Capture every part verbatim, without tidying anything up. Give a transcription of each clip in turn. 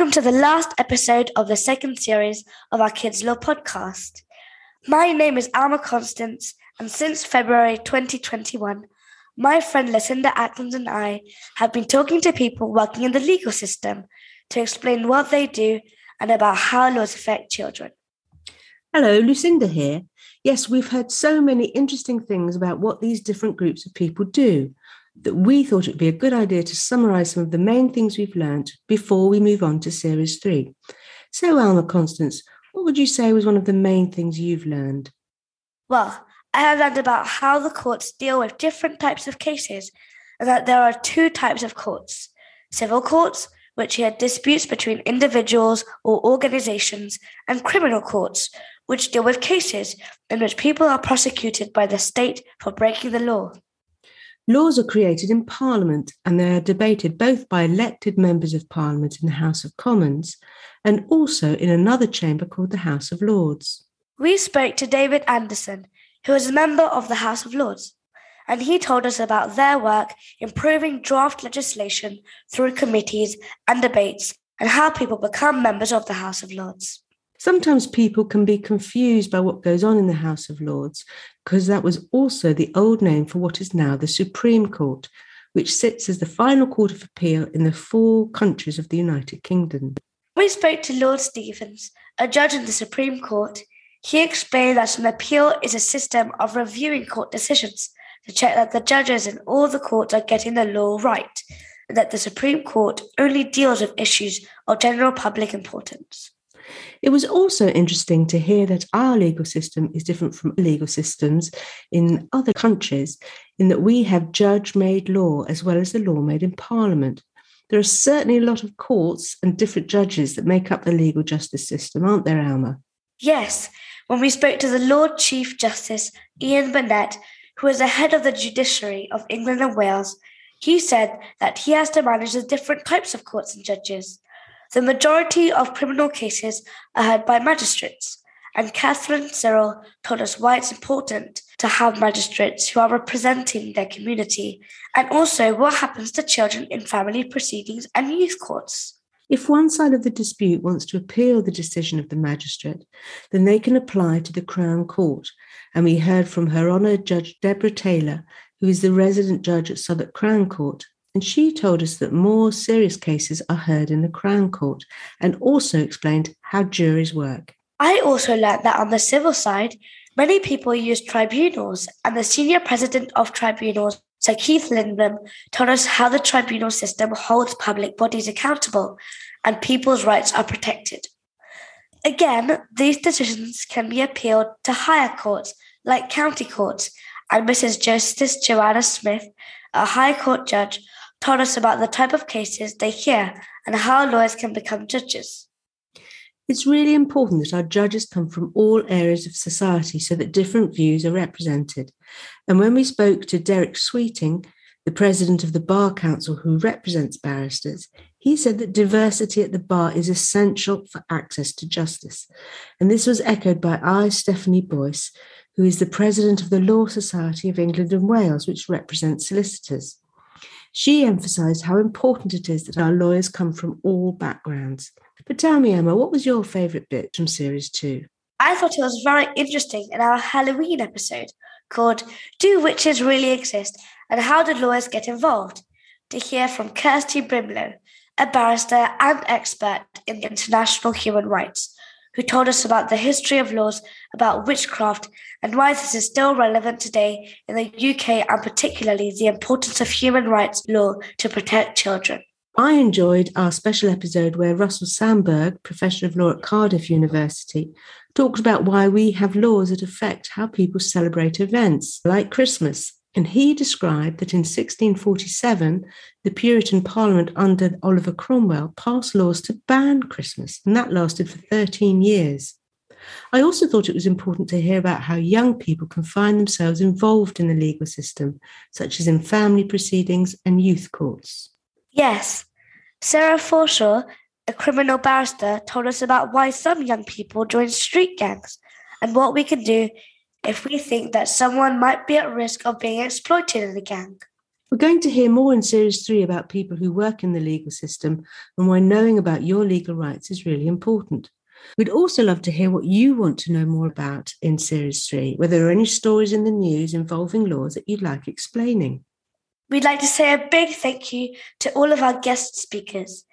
Welcome to the last episode of the second series of our Kids Law podcast. My name is Alma Constance, and since February twenty twenty-one, my friend Lucinda Atkins and I have been talking to people working in the legal system to explain what they do and about how laws affect children. Hello, Lucinda here. Yes, we've heard so many interesting things about what these different groups of people do, that we thought it would be a good idea to summarise some of the main things we've learned before we move on to Series three. So, Alma Constance, what would you say was one of the main things you've learned? Well, I have learned about how the courts deal with different types of cases and that there are two types of courts. Civil courts, which hear disputes between individuals or organisations, and criminal courts, which deal with cases in which people are prosecuted by the state for breaking the law. Laws are created in Parliament and they are debated both by elected members of Parliament in the House of Commons and also in another chamber called the House of Lords. We spoke to David Anderson, who is a member of the House of Lords, and he told us about their work improving draft legislation through committees and debates and how people become members of the House of Lords. Sometimes people can be confused by what goes on in the House of Lords, because that was also the old name for what is now the Supreme Court, which sits as the final court of appeal in the four countries of the United Kingdom. We spoke to Lord Stephens, a judge in the Supreme Court. He explained that an appeal is a system of reviewing court decisions to check that the judges in all the courts are getting the law right, and that the Supreme Court only deals with issues of general public importance. It was also interesting to hear that our legal system is different from legal systems in other countries, in that we have judge-made law as well as the law made in Parliament. There are certainly a lot of courts and different judges that make up the legal justice system, aren't there, Alma? Yes. When we spoke to the Lord Chief Justice, Ian Burnett, who is the head of the judiciary of England and Wales, he said that he has to manage the different types of courts and judges. The majority of criminal cases are heard by magistrates, and Catherine Cyril told us why it's important to have magistrates who are representing their community, and also what happens to children in family proceedings and youth courts. If one side of the dispute wants to appeal the decision of the magistrate, then they can apply to the Crown Court, and we heard from Her Honour Judge Deborah Taylor, who is the resident judge at Southwark Crown Court. And she told us that more serious cases are heard in the Crown Court and also explained how juries work. I also learned that on the civil side, many people use tribunals, and the senior president of tribunals, Sir Keith Lindblom, told us how the tribunal system holds public bodies accountable and people's rights are protected. Again, these decisions can be appealed to higher courts like county courts, and Missus Justice Joanna Smith, a High Court judge, told us about the type of cases they hear and how lawyers can become judges. It's really important that our judges come from all areas of society so that different views are represented. And when we spoke to Derek Sweeting, the president of the Bar Council who represents barristers, he said that diversity at the bar is essential for access to justice. And this was echoed by I, Stephanie Boyce, who is the president of the Law Society of England and Wales, which represents solicitors. She emphasised how important it is that our lawyers come from all backgrounds. But tell me, Emma, what was your favourite bit from Series two? I thought it was very interesting in our Halloween episode called Do Witches Really Exist and How Did Lawyers Get Involved? To hear from Kirsty Brimlow, a barrister and expert in international human rights, who told us about the history of laws about witchcraft and why this is still relevant today in the U K, and particularly the importance of human rights law to protect children. I enjoyed our special episode where Russell Sandberg, Professor of Law at Cardiff University, talked about why we have laws that affect how people celebrate events like Christmas. And he described that in sixteen forty-seven, the Puritan Parliament under Oliver Cromwell passed laws to ban Christmas, and that lasted for thirteen years. I also thought it was important to hear about how young people can find themselves involved in the legal system, such as in family proceedings and youth courts. Yes, Sarah Forshaw, a criminal barrister, told us about why some young people join street gangs and what we can do if we think that someone might be at risk of being exploited in a gang. We're going to hear more in series three about people who work in the legal system and why knowing about your legal rights is really important. We'd also love to hear what you want to know more about in series three, whether there are any stories in the news involving laws that you'd like explaining. We'd like to say a big thank you to all of our guest speakers.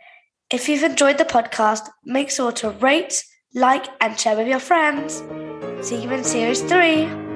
If you've enjoyed the podcast, make sure to rate, like, and share with your friends. See you in series three.